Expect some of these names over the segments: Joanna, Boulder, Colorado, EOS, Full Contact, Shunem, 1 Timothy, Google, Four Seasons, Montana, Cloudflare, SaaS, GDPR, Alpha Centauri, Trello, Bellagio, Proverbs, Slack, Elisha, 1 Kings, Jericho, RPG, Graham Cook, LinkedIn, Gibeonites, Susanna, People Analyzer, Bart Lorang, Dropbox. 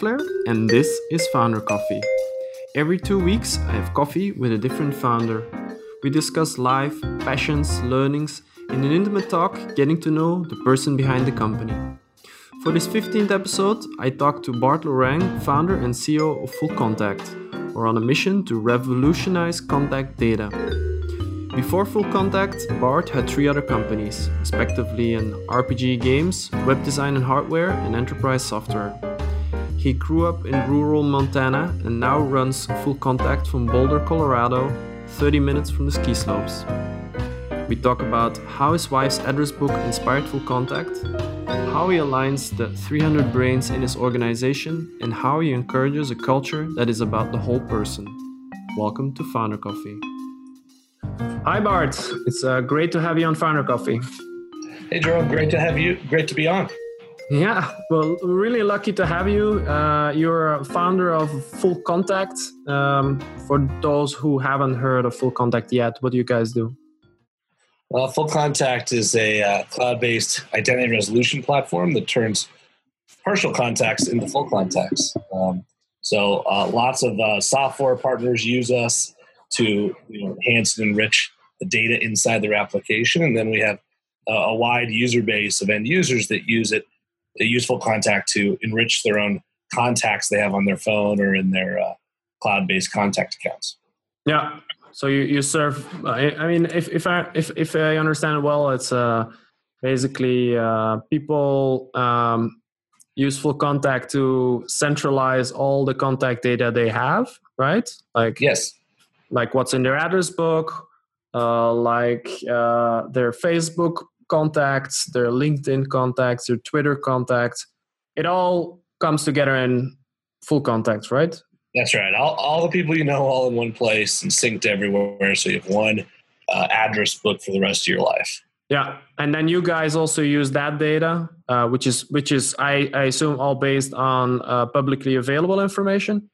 Cloudflare, and this is Founder Coffee. Every 2 weeks, I have coffee with a different founder. We discuss life, passions, learnings, and in an intimate talk, getting to know the person behind the company. For this 15th episode, I talked to Bart Lorang, founder and CEO of Full Contact, who are on a mission to revolutionize contact data. Before Full Contact, Bart had 3 other companies, respectively in RPG games, web design and hardware, and enterprise software. He grew up in rural Montana and now runs Full Contact from Boulder, Colorado, 30 minutes from the ski slopes. We talk about how his wife's address book inspired Full Contact, how he aligns the 300 brains in his organization, and how he encourages a culture that is about the whole person. Welcome to Founder Coffee. Hi Bart, it's great to have you on Founder Coffee. Hey Jerome, great to have you. Great to be on. Yeah, well, really lucky to have you. You're a founder of Full Contact. For those who haven't heard of Full Contact yet, what do you guys do? Well, Full Contact is a cloud-based identity resolution platform that turns partial contacts into full contacts. Lots of software partners use us to enhance and enrich the data inside their application. And then we have a wide user base of end users that use it, a useful contact to enrich their own contacts they have on their phone or in their cloud-based contact accounts. Yeah. So you serve, I mean, if I understand it well, it's basically people use Full Contact to centralize all the contact data they have, right? Like yes. Like what's in their address book, their Facebook contacts, their LinkedIn contacts, their Twitter contacts. It all comes together in Full Contact, right? That's right. All the people you know all in one place and synced everywhere. So you have one address book for the rest of your life. Yeah. And then you guys also use that data, which is I assume, all based on publicly available information?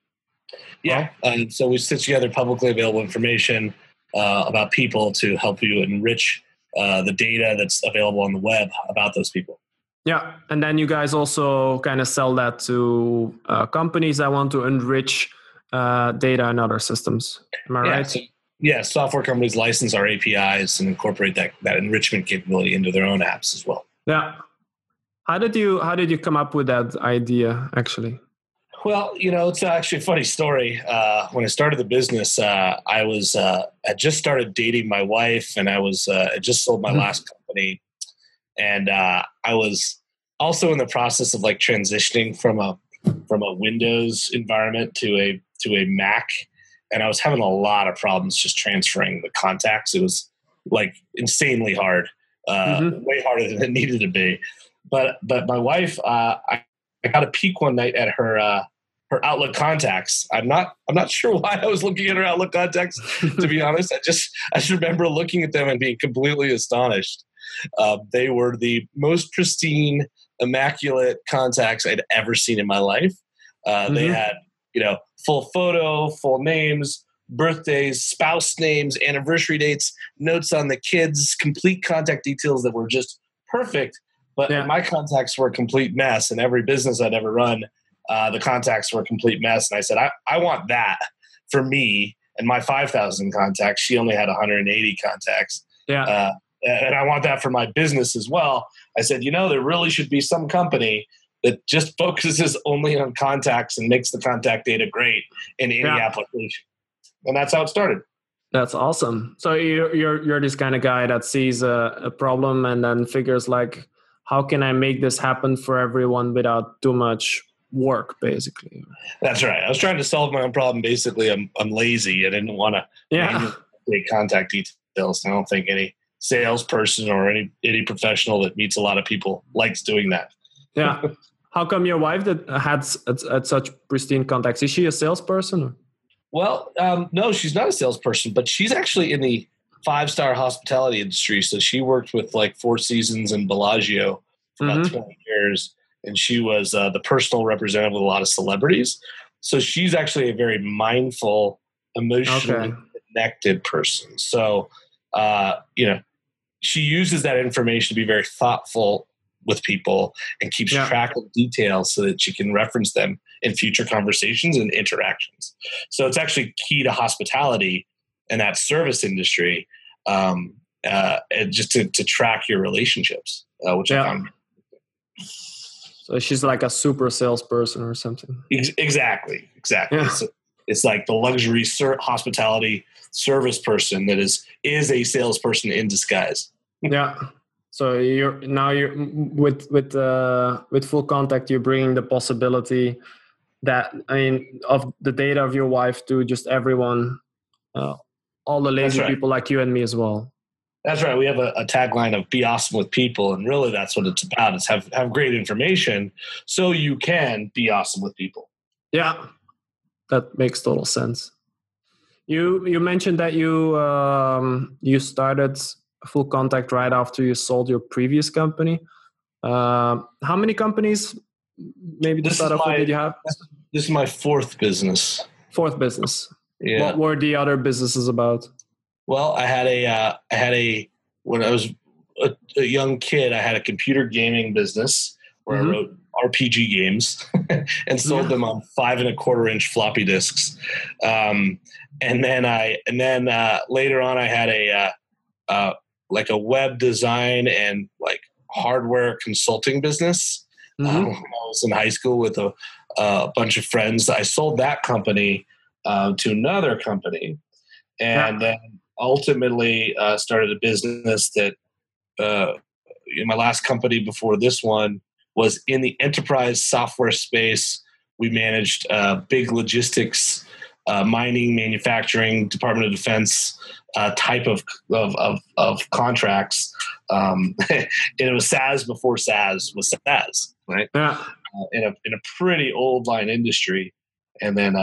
Yeah. So we stitch together publicly available information about people to help you enrich the data that's available on the web about those people. Yeah. And then you guys also kind of sell that to companies that want to enrich data in other systems. Am I right? So, yeah. Software companies license our APIs and incorporate that enrichment capability into their own apps as well. Yeah. How did you come up with that idea, actually? Well, it's actually a funny story. When I started the business, I just started dating my wife, and I just sold my last company. And I was also in the process of transitioning from a Windows environment to a Mac, and I was having a lot of problems just transferring the contacts. It was insanely hard, way harder than it needed to be. But my wife, I got a peek one night at her Outlook contacts. I'm not sure why I was looking at her Outlook contacts. To be honest, I just remember looking at them and being completely astonished. They were the most pristine, immaculate contacts I'd ever seen in my life. They had, full photo, full names, birthdays, spouse names, anniversary dates, notes on the kids, complete contact details that were just perfect. But my contacts were a complete mess. And every business I'd ever run, the contacts were a complete mess. And I said, I want that for me and my 5,000 contacts. She only had 180 contacts. Yeah. And I want that for my business as well. I said, there really should be some company that just focuses only on contacts and makes the contact data great in any application. And that's how it started. That's awesome. So you're this kind of guy that sees a problem and then figures how can I make this happen for everyone without too much work, basically? That's right. I was trying to solve my own problem. Basically, I'm lazy. I didn't want to make contact details. I don't think any salesperson or any professional that meets a lot of people likes doing that. Yeah. How come your wife that had such pristine contacts? Is she a salesperson? Well, no, she's not a salesperson, but she's actually in the 5-star hospitality industry. So she worked with Four Seasons and Bellagio for about 20 years. And she was the personal representative with a lot of celebrities. So she's actually a very mindful, emotionally connected person. So, she uses that information to be very thoughtful with people and keeps track of details so that she can reference them in future conversations and interactions. So it's actually key to hospitality and that service industry, just to track your relationships, which I found. So she's like a super salesperson or something. Exactly. Yeah. So it's like the luxury hospitality service person that is a salesperson in disguise. Yeah. So you're with Full Contact, you're bringing the possibility of the data of your wife to just everyone, all the lazy people like you and me as well. That's right. We have a tagline of "Be awesome with people," and really, that's what it's about: is have great information so you can be awesome with people. Yeah, that makes total sense. You mentioned that you started Full Contact right after you sold your previous company. How many companies maybe did you have? This is my fourth business. Yeah. What were the other businesses about? Well, when I was a young kid, I had a computer gaming business where I wrote RPG games and sold them on 5 1/4 inch floppy disks. And then later on I had like a web design and like hardware consulting business. When I was in high school with a bunch of friends, I sold that company to another company, and then ultimately started a business that my last company before this one was in the enterprise software space. We managed big logistics, mining, manufacturing, Department of Defense type of contracts. And it was SaaS before SaaS was SaaS, right? Yeah. In a pretty old line industry, and then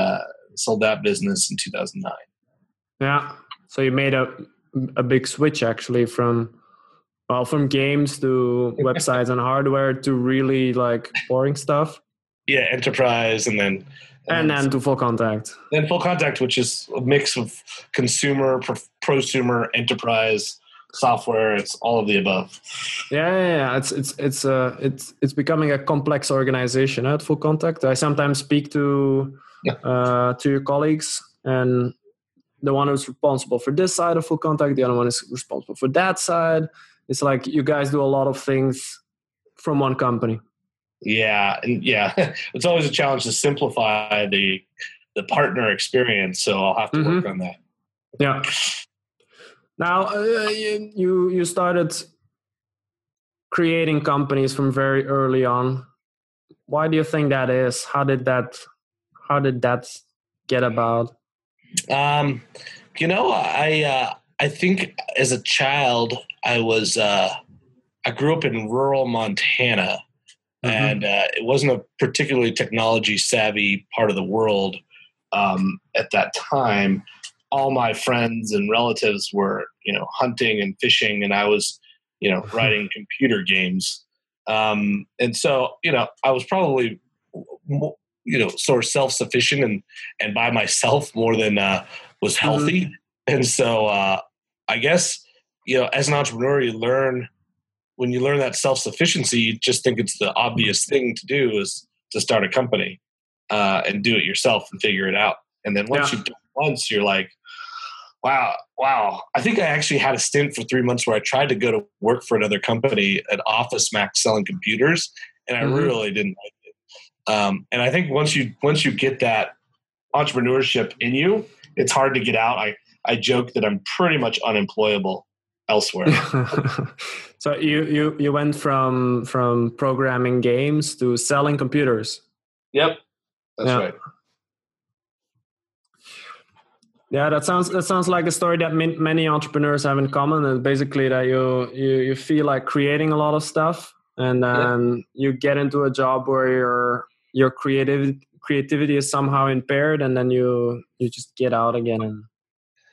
sold that business in 2009. Yeah. So you made a big switch actually from games to websites and hardware to really like boring stuff. Yeah, enterprise, and then to Full Contact. Then Full Contact, which is a mix of consumer, prosumer, enterprise software. It's all of the above. Yeah. It's becoming a complex organization at Full Contact. I sometimes speak to your colleagues, and the one who's responsible for this side of Full Contact, the other one is responsible for that side. It's like you guys do a lot of things from one company. Yeah. And yeah, it's always a challenge to simplify the partner experience. So I'll have to work on that. Yeah. Now you started creating companies from very early on. Why do you think that is? How did that get about? I think as a child, I grew up in rural Montana. And it wasn't a particularly technology savvy part of the world at that time. All my friends and relatives were, hunting and fishing, and I was, writing computer games. And so, I was probably, sort of self-sufficient and by myself more than was healthy. And so I guess, as an entrepreneur, when you learn that self-sufficiency, you just think it's the obvious thing to do is to start a company and do it yourself and figure it out. And then once you've done it once, you're like, wow. I think I actually had a stint for 3 months where I tried to go to work for another company at Office Max selling computers, and I really didn't like it. And I think once you get that entrepreneurship in you, it's hard to get out. I joke that I'm pretty much unemployable elsewhere. So you went from programming games to selling computers. Yep. That's right. Yeah, that sounds like a story that many entrepreneurs have in common, and basically that you feel like creating a lot of stuff, and then you get into a job where your creativity is somehow impaired, and then you just get out again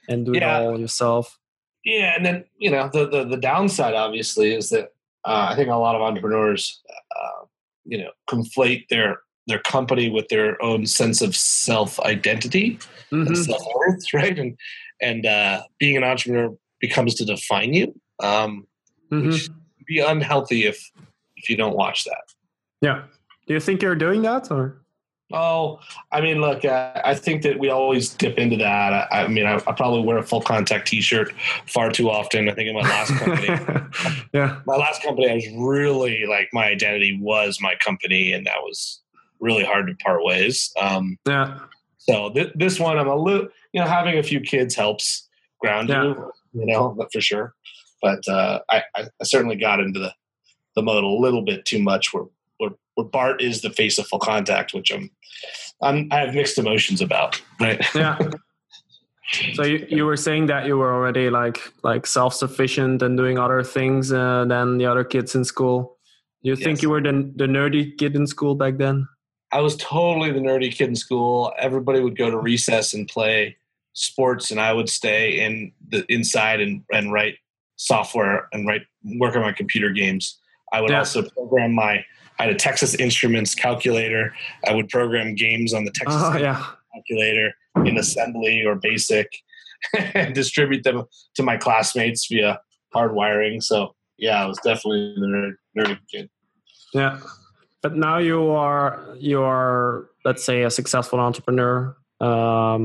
and do it all yourself. Yeah, and then the downside obviously is that I think a lot of entrepreneurs conflate their company with their own sense of self identity and self worth, right? And being an entrepreneur becomes to define you, which can be unhealthy if you don't watch that. Yeah. Do you think you're doing that, or? Oh, I mean, look, I think that we always dip into that. I mean, I probably wear a Full Contact t-shirt far too often. I think in my last company, I was really like, my identity was my company, and that was really hard to part ways. So this one, I'm a little, you know, having a few kids helps ground you, you know, for sure. But I certainly got into the mode a little bit too much where Bart is the face of Full Contact, which I have mixed emotions about. Right. Yeah. So you were saying that you were already like self-sufficient and doing other things than the other kids in school. Do you think you were the nerdy kid in school back then? I was totally the nerdy kid in school. Everybody would go to recess and play sports, and I would stay inside and write software and work on my computer games. I would also program I had a Texas Instruments calculator. I would program games on the Texas calculator in Assembly or BASIC and distribute them to my classmates via hard wiring. So, I was definitely the nerdy kid. Yeah. But now you are, let's say, a successful entrepreneur. I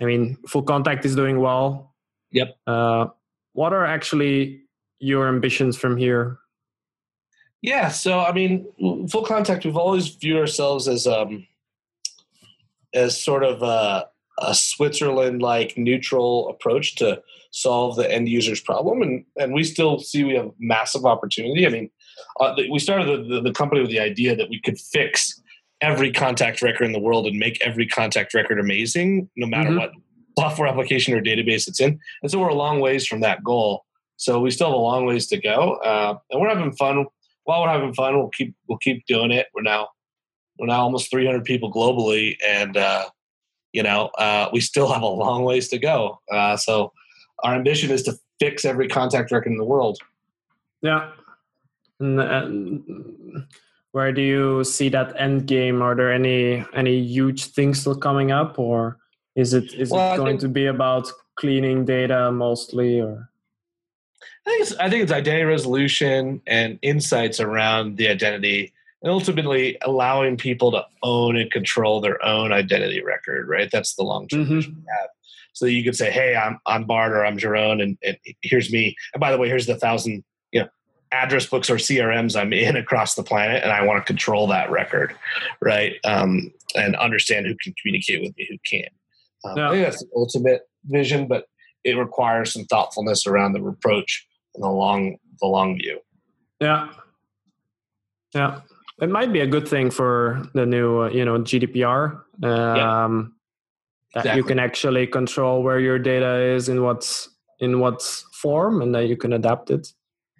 mean, Full Contact is doing well. Yep. What are actually your ambitions from here? Yeah, so I mean, Full Contact, we've always viewed ourselves as sort of a Switzerland-like neutral approach to solve the end user's problem, and we still see we have massive opportunity. I mean, we started the company with the idea that we could fix every contact record in the world and make every contact record amazing, no matter what software application or database it's in. And so we're a long ways from that goal. So we still have a long ways to go, and we're having fun. While we're having fun, we'll keep doing it. We're now almost 300 people globally, and we still have a long ways to go. So our ambition is to fix every contact record in the world. Yeah. And where do you see that end game? Are there any huge things still coming up, or is it going to be about cleaning data mostly, or? I think it's identity resolution and insights around the identity, and ultimately allowing people to own and control their own identity record, right? That's the long-term vision we have. So you could say, hey, I'm Bart, or I'm Jerome, and here's me. And by the way, here's the 1,000 address books or CRMs I'm in across the planet, and I want to control that record, right? And understand who can communicate with me, who can't. I think that's the ultimate vision, but it requires some thoughtfulness around the approach and the long view. Yeah. Yeah. It might be a good thing for the new, GDPR, that you can actually control where your data is in what form, and that you can adapt it.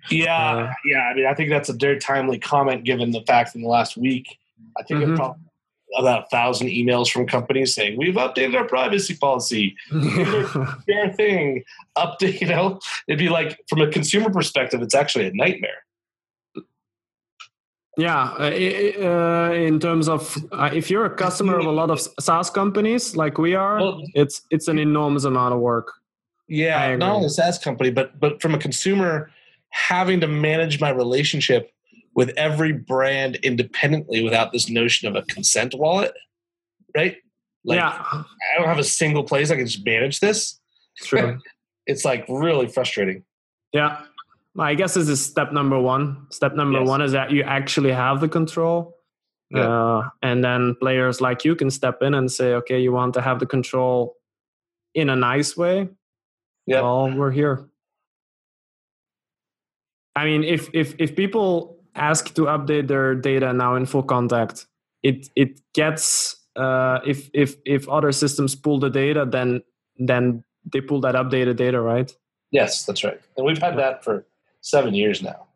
Yeah. I mean, I think that's a very timely comment, given the fact in the last week, I think it probably about 1,000 emails from companies saying, we've updated our privacy policy. Fair thing. Update, it'd be like, from a consumer perspective, it's actually a nightmare. Yeah. In terms of, if you're a customer of a lot of SaaS companies like we are, it's an enormous amount of work. Yeah. Not only a SaaS company, but from a consumer, having to manage my relationship with every brand independently without this notion of a consent wallet, right? I don't have a single place I can just manage this. True. It's like really frustrating. Yeah. I guess this is step number one. Step number one is that you actually have the control. Yeah. And then players like you can step in and say, okay, you want to have the control in a nice way? Yeah. Well, we're here. I mean, if people ask to update their data now in Full Contact, it gets if other systems pull the data, then they pull that updated data, right? Yes, that's right. And we've had that for 7 years now.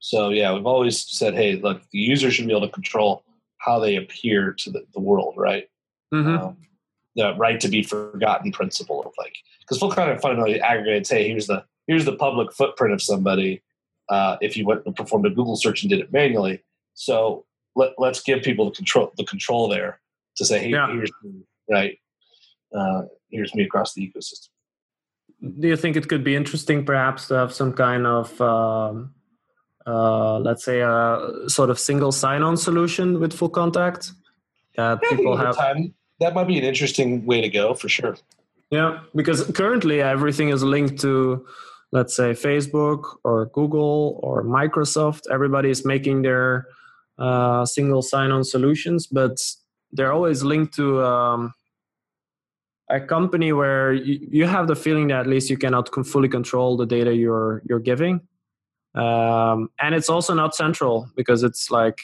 So we've always said, hey, look, the user should be able to control how they appear to the world, right? The right to be forgotten principle of because Full Contact fundamentally aggregates, hey, here's the public footprint of somebody. If you went and performed a Google search and did it manually. So let's give people the control there to say, hey, here's me, right? Here's me across the ecosystem. Do you think it could be interesting perhaps to have some kind of let's say a sort of single sign-on solution with Full Contact that people have. That might be an interesting way to go for sure. Yeah, because currently everything is linked to, let's say, Facebook or Google or Microsoft. Everybody is making their single sign-on solutions, but they're always linked to a company where you have the feeling that at least you cannot fully control the data you're giving. And it's also not central, because it's like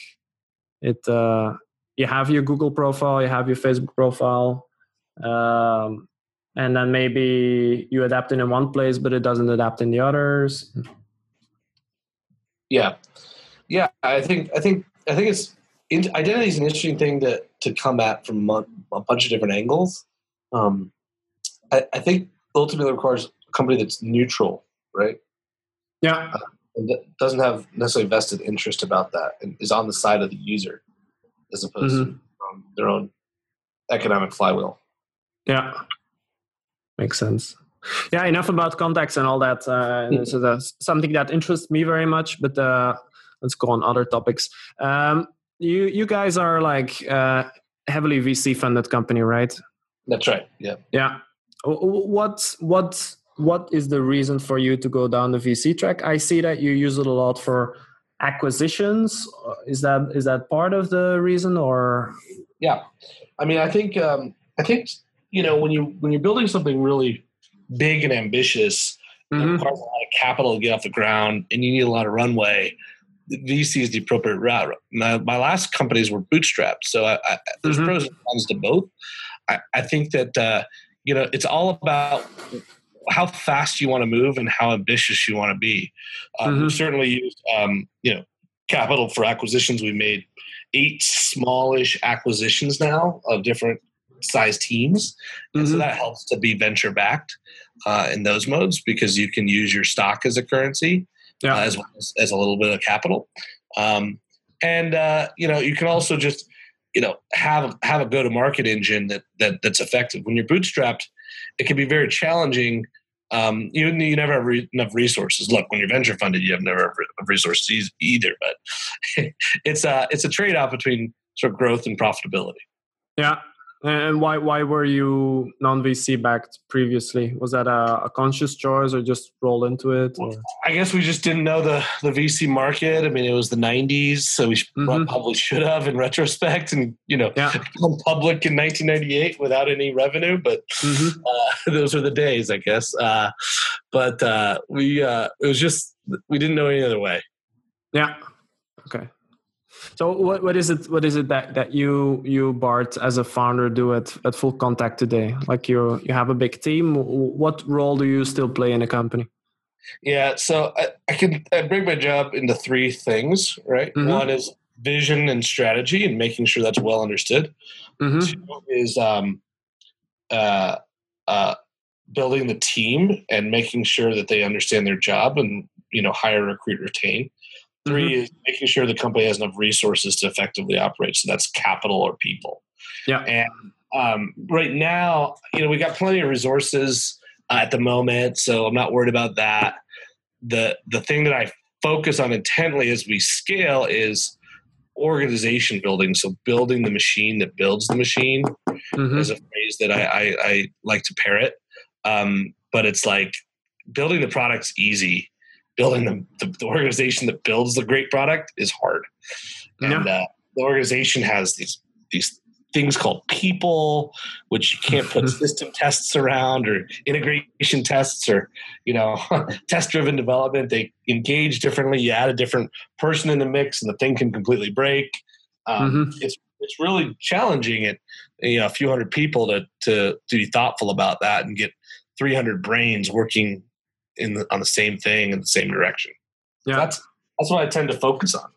you have your Google profile, you have your Facebook profile, and then maybe you adapt it in one place, but it doesn't adapt in the others. Yeah. Yeah. I think it's identity is an interesting thing to come at from a bunch of different angles. I think ultimately requires a company that's neutral, right? Yeah. And that doesn't have necessarily vested interest about that and is on the side of the user as opposed to their own economic flywheel. Yeah. Makes sense. Yeah, enough about contacts and all that. This is something that interests me very much, but let's go on other topics. You guys are like heavily VC-funded company, right? That's right. Yeah. Yeah. What is the reason for you to go down the VC track? I see that you use it a lot for acquisitions. Is that part of the reason, or? Yeah, I mean, I think you know, when you're building something really big and ambitious, it requires a lot of capital to get off the ground, and you need a lot of runway. VC is the appropriate route. My last companies were bootstrapped, so there's pros and cons to both. I think that you know, it's all about how fast you want to move and how ambitious you want to be. We certainly used you know, capital for acquisitions. We made 8 smallish acquisitions now of different size teams, and so that helps to be venture backed in those modes, because you can use your stock as a currency as well as a little bit of capital, and you know, you can also just, you know, have a go-to-market engine that's effective. When you're bootstrapped, it can be very challenging. You never have enough resources. Look, when you're venture funded, you have never have resources either. But it's a trade-off between sort of growth and profitability. Yeah, and why were you non-VC backed previously? Was that a conscious choice, or just roll into it? Or? I guess we just didn't know the VC market. I mean, it was the 90s, so we probably should have in retrospect, and you know, gone public in 1998 without any revenue. But those are the days, I guess. But we it was just, we didn't know any other way. Yeah. Okay. So what is it that you Bart as a founder do at Full Contact today? Like you have a big team. What role do you still play in a company? Yeah, so I break my job into 3 things, right? One is vision and strategy and making sure that's well understood. 2 is building the team and making sure that they understand their job and, you know, hire, recruit, retain. 3 is making sure the company has enough resources to effectively operate. So that's capital or people. Yeah. And right now, you know, we got plenty of resources at the moment, so I'm not worried about that. The thing that I focus on intently as we scale is organization building. So building the machine that builds the machine is a phrase that I like to parrot. But it's like, building the product's easy. Building the organization that builds the great product is hard. And the organization has these things called people, which you can't put system tests around, or integration tests, or, you know, test-driven development. They engage differently. You add a different person in the mix and the thing can completely break. It's really challenging at, you know, a few hundred people to be thoughtful about that and get 300 brains working on the same thing in the same direction. Yeah, so that's what I tend to focus on.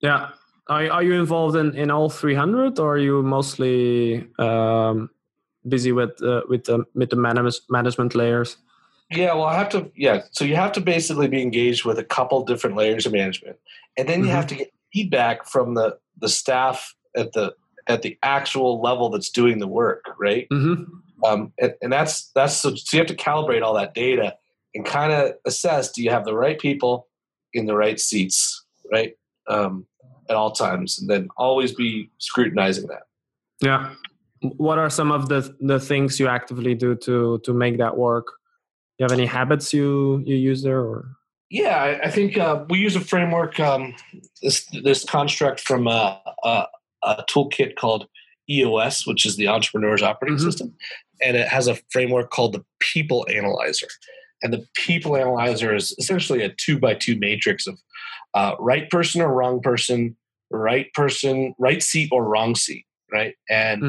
Yeah, are you involved in all 300, or are you mostly busy with the management layers? Yeah, well, I have to. Yeah, so you have to basically be engaged with a couple different layers of management, and then you have to get feedback from the staff at the actual level that's doing the work, right? And that's so you have to calibrate all that data and kind of assess, do you have the right people in the right seats, right, at all times, and then always be scrutinizing that. Yeah. What are some of the things you actively do to make that work? You have any habits you use there? Or? Yeah, I think we use a framework, this construct from a toolkit called EOS, which is the Entrepreneur's Operating System. And it has a framework called the People Analyzer. And the People Analyzer is essentially a 2x2 matrix of right person or wrong person, right seat or wrong seat, right? And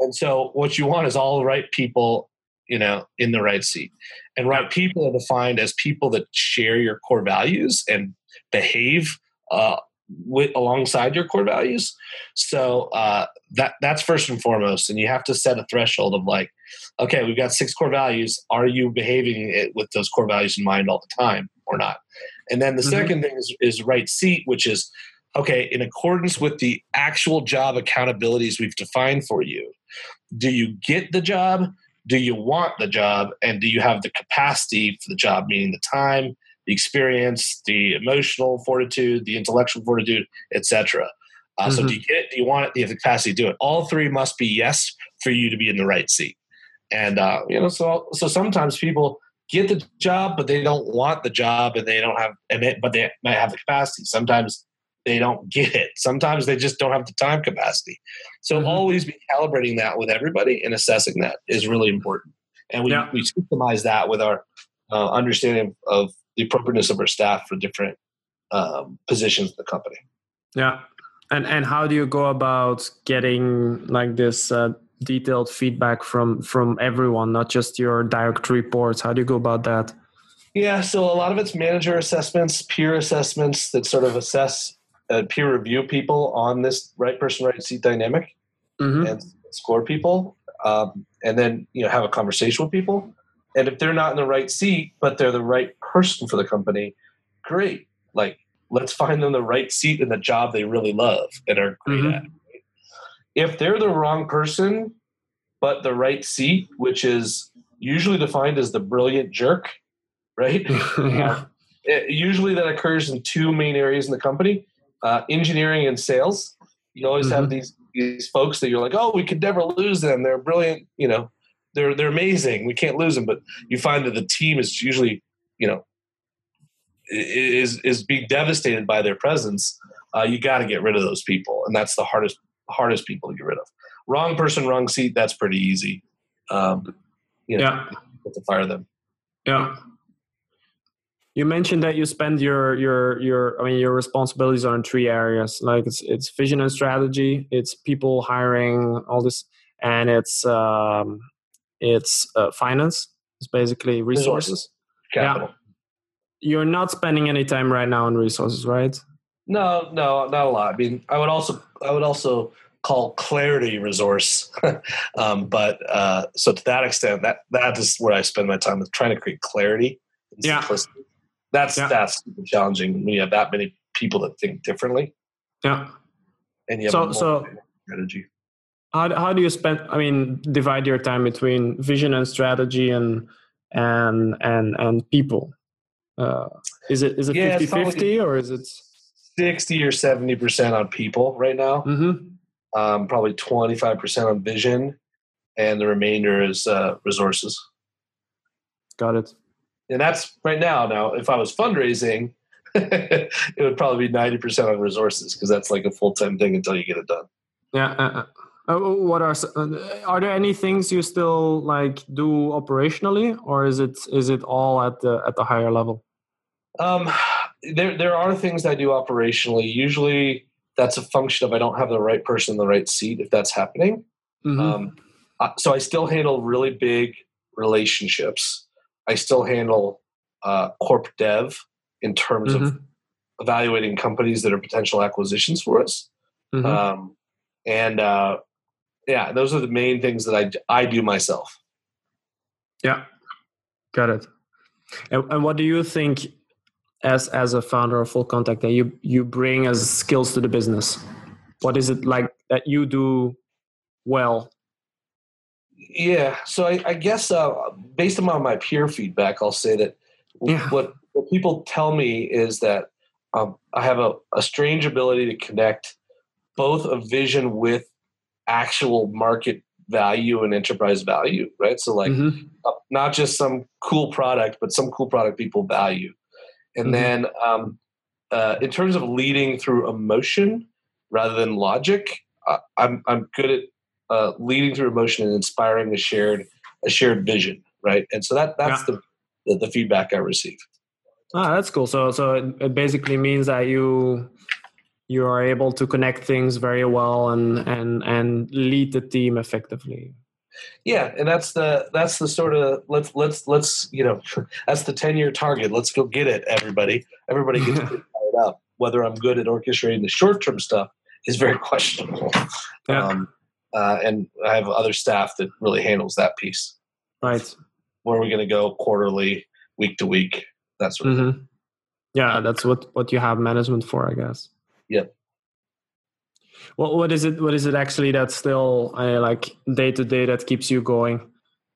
and so what you want is all the right people, in the right seat. And right people are defined as people that share your core values and behave alongside your core values. So that's first and foremost. And you have to set a threshold of like, okay, we've got 6 core values. Are you behaving with those core values in mind all the time or not? And then the second thing is right seat, which is, okay, in accordance with the actual job accountabilities we've defined for you, do you get the job? Do you want the job? And do you have the capacity for the job, meaning the time, the experience, the emotional fortitude, the intellectual fortitude, etc.? So do you get it? Do you want it? Do you have the capacity to do it? All three must be yes for you to be in the right seat. And so sometimes people get the job, but they don't want the job, and they don't have, but they might have the capacity. Sometimes they don't get it. Sometimes they just don't have the time capacity. So always be calibrating that with everybody and assessing that is really important. And we systemize that with our understanding of the appropriateness of our staff for different positions in the company. Yeah. And how do you go about getting like this detailed feedback from everyone, not just your direct reports? How do you go about that? Yeah. So a lot of it's manager assessments, peer assessments that sort of assess peer review people on this right person, right seat dynamic and score people. And then, have a conversation with people. And if they're not in the right seat, but they're the right person for the company, great. Like, let's find them the right seat in the job they really love and are great at. If they're the wrong person, but the right seat, which is usually defined as the brilliant jerk, right? Usually that occurs in 2 main areas in the company. Engineering and sales. You always have these folks that you're like, oh, we could never lose them. They're brilliant. They're amazing. We can't lose them. But you find that the team is usually, is being devastated by their presence. You got to get rid of those people, and that's the hardest people to get rid of. Wrong person, wrong seat. That's pretty easy. You have to fire them. Yeah. You mentioned that you spend your responsibilities are in 3 areas. Like it's vision and strategy, it's people hiring, all this, and it's finance. It's basically resources. Capital. Yeah. You're not spending any time right now on resources, right? No, not a lot. I mean, I would also call clarity resource. So to that extent, that is where I spend my time, with trying to create clarity and simplicity. That's challenging when you have that many people that think differently. Yeah. And you have so strategy. How do you divide your time between vision and strategy and people? Is it 50-50 or is it 60 or 70% on people right now? Probably 25% on vision, and the remainder is resources. Got it. And that's right now. Now, if I was fundraising, it would probably be 90% on resources, because that's like a full-time thing until you get it done. Yeah. What are there any things you still like do operationally, or is it all at the higher level? There are things I do operationally. Usually, that's a function of I don't have the right person in the right seat. If that's happening, so I still handle really big relationships. I still handle corp dev in terms of evaluating companies that are potential acquisitions for us. Those are the main things that I do myself. Yeah, got it. And what do you think as a founder of Full Contact that you bring as skills to the business? What is it like that you do well? Yeah, so I guess based on my peer feedback, I'll say that what people tell me is that I have a strange ability to connect both a vision with actual market value and enterprise value, right? So like not just some cool product, but some cool product people value. And then in terms of leading through emotion rather than logic, I'm good at leading through emotion and inspiring a shared vision, right? And so that's the feedback I received. Ah, that's cool. So it basically means that you are able to connect things very well and lead the team effectively. Yeah, and that's the sort of let's that's the 10-year target. Let's go get it, everybody. Everybody gets fired up. Whether I'm good at orchestrating the short-term stuff is very questionable. Yeah. And I have other staff that really handles that piece. Right. Where are we going to go quarterly, week to week, that sort of thing. Yeah, that's what you have management for, I guess. Yeah. Well, what is it actually that's still like day to day that keeps you going?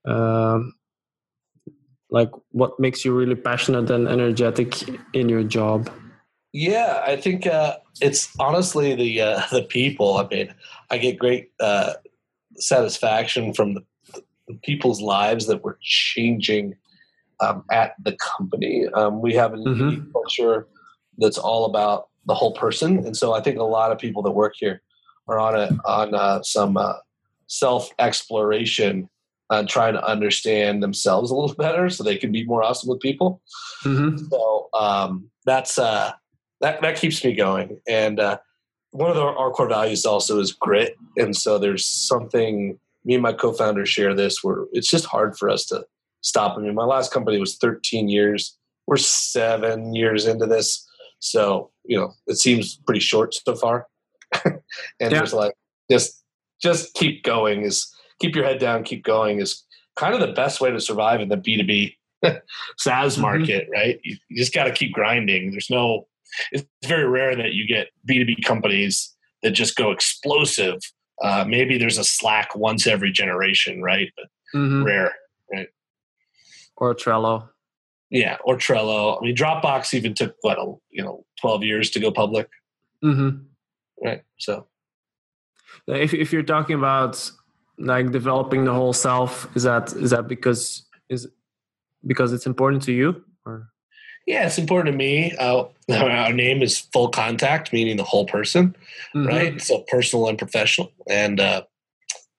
Like what makes you really passionate and energetic in your job? Yeah, I think it's honestly the people. I mean, I get great satisfaction from the people's lives that we're changing at the company. We have a unique culture that's all about the whole person, and so I think a lot of people that work here are on some self exploration, trying to understand themselves a little better, so they can be more awesome with people. So that's that keeps me going. And one of our core values also is grit, and so there's something me and my co-founder share this, where it's just hard for us to stop. I mean, my last company was 13 years. We're 7 years into this. So, it seems pretty short so far. And there's like, just keep going, is keep your head down, keep going is kind of the best way to survive in the B2B SaaS market, right? You just got to keep grinding. It's very rare that you get B2B companies that just go explosive. Maybe there's a Slack once every generation, right? But rare, right? Or Trello. Yeah, or Trello. I mean, Dropbox even took 12 years to go public. Right. So, if you're talking about like developing the whole self, is that because it's important to you? Or yeah, it's important to me. Our name is Full Contact, meaning the whole person, right? So personal and professional, and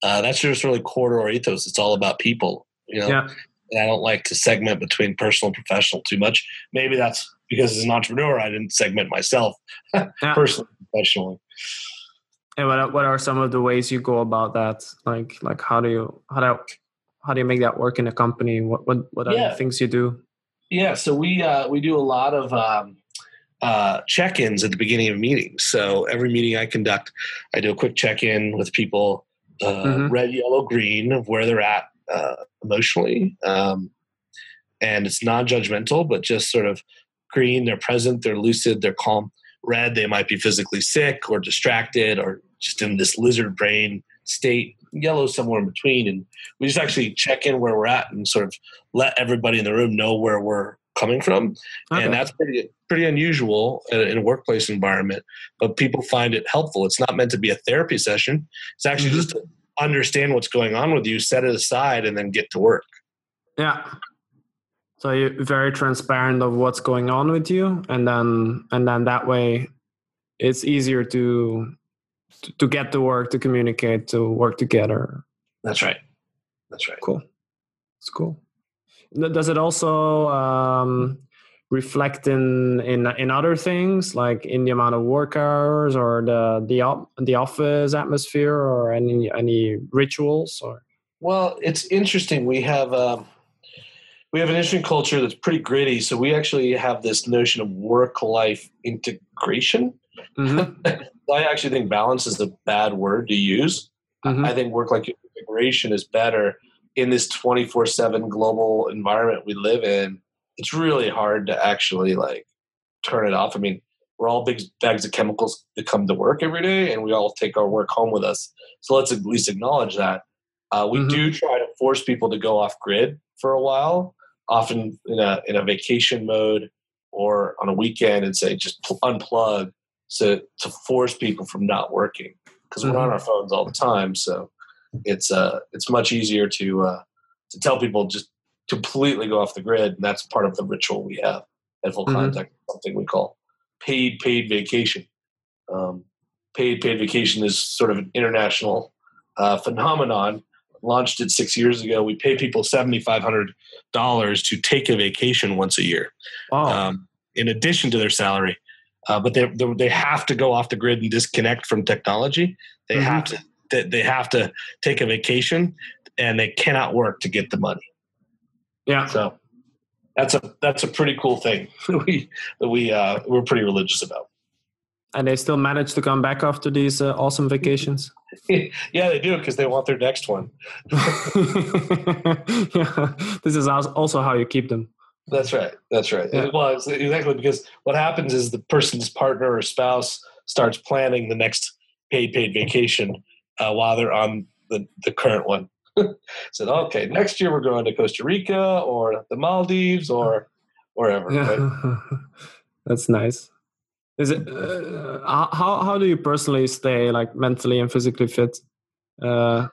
that's just really core to our ethos. It's all about people, Yeah. And I don't like to segment between personal and professional too much. Maybe that's because as an entrepreneur, I didn't segment myself personally and professionally. And what are some of the ways you go about that? Like how do you make that work in a company? What are the things you do? Yeah, so we do a lot of check-ins at the beginning of meetings. So every meeting I conduct, I do a quick check-in with people, red, yellow, green, of where they're at. Emotionally. And it's non-judgmental, but just sort of green, they're present, they're lucid, they're calm. Red, they might be physically sick or distracted or just in this lizard brain state. Yellow, somewhere in between. And we just actually check in where we're at and sort of let everybody in the room know where we're coming from. Okay. And that's pretty unusual in a workplace environment, but people find it helpful. It's not meant to be a therapy session. It's actually just understand what's going on with you, set it aside, and then get to work. Yeah. So you're very transparent of what's going on with you, and then that way, it's easier to get to work, to communicate, to work together. That's right. That's right. Cool. It's cool. Does it also reflect in other things, like in the amount of work hours or the office atmosphere or any rituals? Or well, it's interesting. We have an interesting culture that's pretty gritty. So we actually have this notion of work-life integration. I actually think balance is a bad word to use. I think work-life integration is better in this 24/7 global environment we live in. It's really hard to actually like turn it off. I mean, we're all big bags of chemicals that come to work every day, and we all take our work home with us. So let's at least acknowledge that. We do try to force people to go off grid for a while, often in a vacation mode or on a weekend and say, just unplug to force people from not working, because we're on our phones all the time. So it's much easier to tell people just completely go off the grid. And that's part of the ritual we have at Full Contact, something we call paid vacation. Paid vacation is sort of an international phenomenon. Launched it 6 years ago. We pay people $7,500 to take a vacation once a year, in addition to their salary. But they have to go off the grid and disconnect from technology. They have to take a vacation, and they cannot work to get the money. Yeah. So that's a pretty cool thing that we're pretty religious about. And they still manage to come back after these awesome vacations? Yeah, they do, because they want their next one. Yeah. This is also how you keep them. That's right. That's right. Yeah. Well, exactly, because what happens is the person's partner or spouse starts planning the next paid vacation while they're on the current one. Said, okay, next year we're going to Costa Rica or the Maldives or wherever. Yeah. Right? That's nice. Is it how do you personally stay like mentally and physically fit? Well,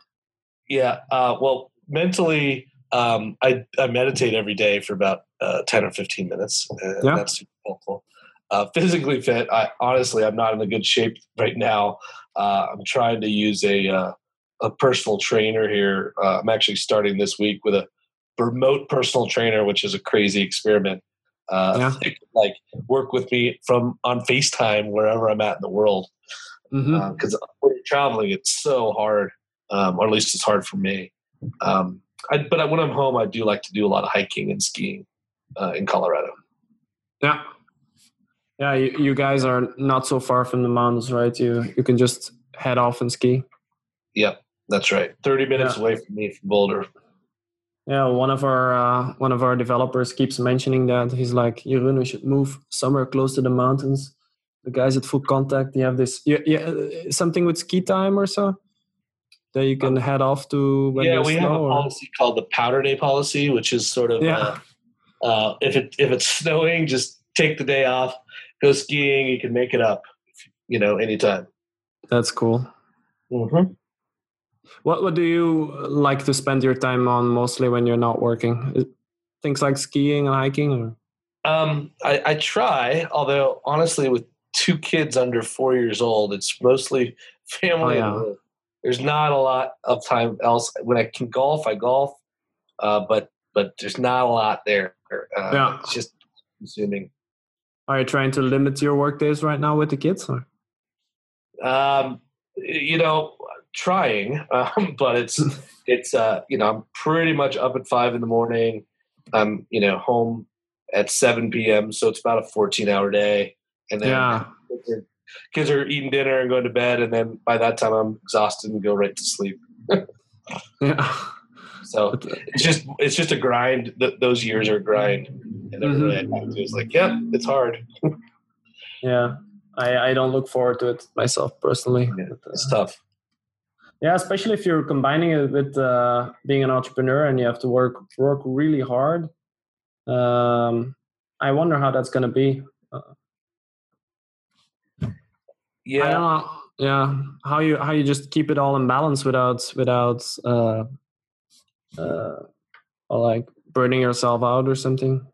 mentally, I meditate every day for about 10 or 15 minutes. That's super helpful. Physically fit, I'm not in a good shape right now. I'm trying to use a personal trainer here. I'm actually starting this week with a remote personal trainer, which is a crazy experiment. Like work with me on FaceTime wherever I'm at in the world, because when you're traveling, it's so hard, or at least it's hard for me. But when I'm home, I do like to do a lot of hiking and skiing in Colorado. Yeah, yeah. You guys are not so far from the mountains, right? You can just head off and ski. Yep, that's right. 30 minutes away from me from Boulder. Yeah, one of our developers keeps mentioning that. He's like, Jeroen, we should move somewhere close to the mountains. The guys at Full Contact, they have this something with ski time or so that you can head off to. When we have a policy called the powder day policy, which is sort of if it's snowing, just take the day off, go skiing. You can make it up, anytime. That's cool. Mm-hmm. What do you like to spend your time on mostly when you're not working? Things like skiing and hiking? Or? I try, although honestly with 2 kids under 4 years old, it's mostly family. Oh, yeah. There's not a lot of time else. When I can golf, I golf, but there's not a lot there. It's just consuming. Are you trying to limit your work days right now with the kids? Or? Trying, but it's I'm pretty much up at 5 in the morning. I'm home at 7 p.m. so it's about a 14-hour day, and then kids are eating dinner and going to bed, and then by that time I'm exhausted and go right to sleep. So it's just a grind. Those years are a grind, and everybody I talk to is like, it's hard. I don't look forward to it myself personally. It's tough. Yeah, especially if you're combining it with being an entrepreneur and you have to work really hard. I wonder how that's going to be. I don't know. Yeah, how you just keep it all in balance without like burning yourself out or something.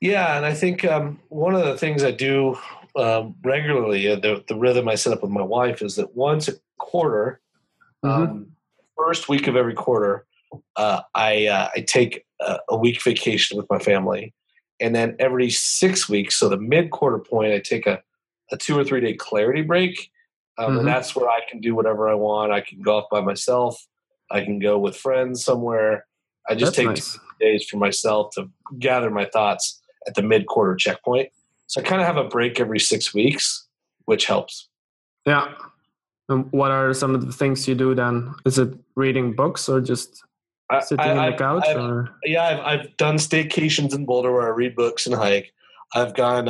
Yeah, and I think one of the things I do regularly, the rhythm I set up with my wife, is that once a quarter. First week of every quarter, I take a week vacation with my family, and then every 6 weeks, so the mid-quarter point, I take a 2 or 3 day clarity break, and that's where I can do whatever I want. I can go off by myself. I can go with friends somewhere. I just take 2 days for myself to gather my thoughts at the mid-quarter checkpoint. So I kind of have a break every 6 weeks, which helps. Yeah. And what are some of the things you do then? Is it reading books or just sitting on the couch? I've done staycations in Boulder where I read books and hike. I've gone,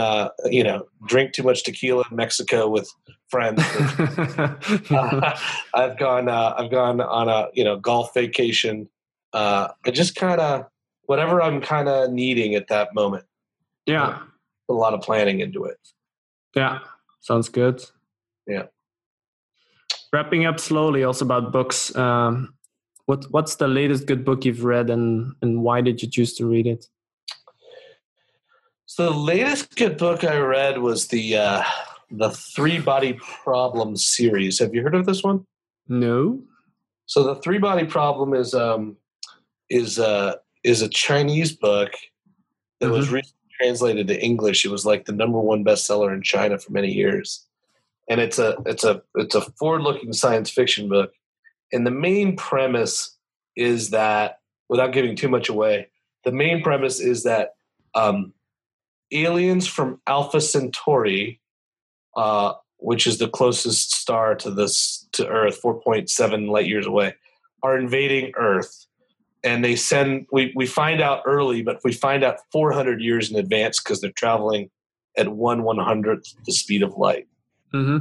drink too much tequila in Mexico with friends. I've gone on a golf vacation. I just kind of whatever I'm kind of needing at that moment. Yeah, put a lot of planning into it. Yeah, sounds good. Yeah. Wrapping up slowly, also about books. What's the latest good book you've read, and why did you choose to read it? So the latest good book I read was the 3 Body Problem series. Have you heard of this one? No. So the 3 Body Problem is a Chinese book that was recently translated to English. It was like the #1 bestseller in China for many years, and it's a forward-looking science fiction book. And the main premise is that, without giving too much away, the main premise is that aliens from Alpha Centauri, which is the closest star to Earth, 4.7 light years away, are invading Earth. And they send, we find out early, but we find out 400 years in advance because they're traveling at 1/100th the speed of light. Mm-hmm.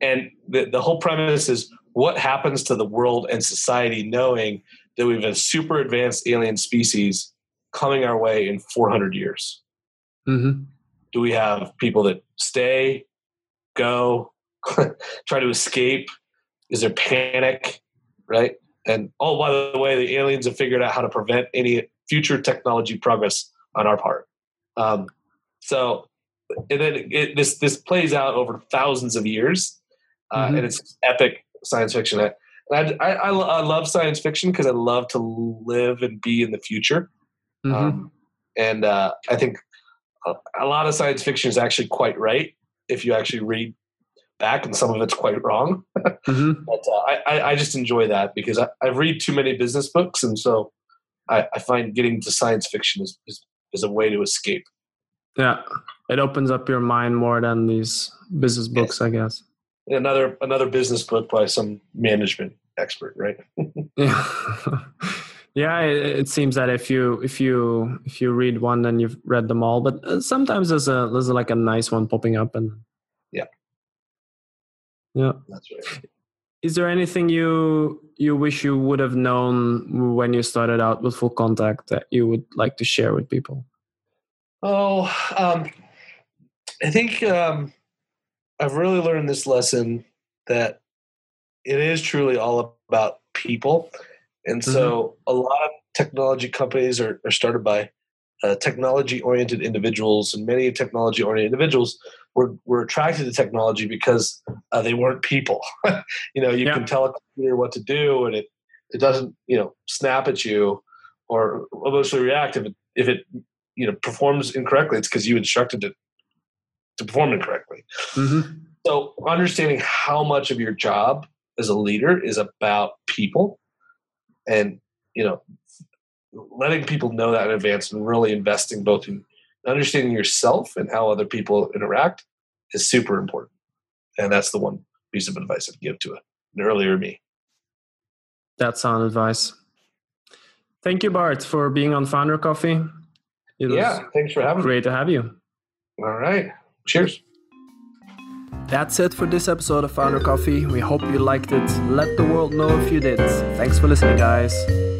And the whole premise is, what happens to the world and society knowing that we have a super advanced alien species coming our way in 400 years? Mm-hmm. Do we have people that stay, go, try to escape? Is there panic, right? And, oh, by the way, the aliens have figured out how to prevent any future technology progress on our part. So then this plays out over thousands of years, and it's epic science fiction. I love science fiction because I love to live and be in the future. Mm-hmm. And I think a lot of science fiction is actually quite right if you actually read back, and some of it's quite wrong. Mm-hmm. But I just enjoy that because I read too many business books, and so I find getting to science fiction is a way to escape. Yeah, it opens up your mind more than these business books, I guess. Another business book by some management expert, right? Yeah, it seems that if you read one, then you've read them all. But sometimes there's like a nice one popping up, and yeah, that's right. Is there anything you wish you would have known when you started out with Full Contact that you would like to share with people? Oh, I think I've really learned this lesson that it is truly all about people. And so a lot of technology companies are started by technology-oriented individuals, and many technology-oriented individuals were attracted to technology because they weren't people. You can tell a computer what to do, and it doesn't snap at you or emotionally react. If it performs incorrectly, it's because you instructed it to perform incorrectly. Mm-hmm. So understanding how much of your job as a leader is about people, and letting people know that in advance and really investing both in understanding yourself and how other people interact is super important. And that's the one piece of advice I'd give to an earlier me. That's sound advice. Thank you, Bart, for being on Founder Coffee. Thanks for having me. Great to have you. All right. Cheers. That's it for this episode of Founder Coffee. We hope you liked it. Let the world know if you did. Thanks for listening, guys.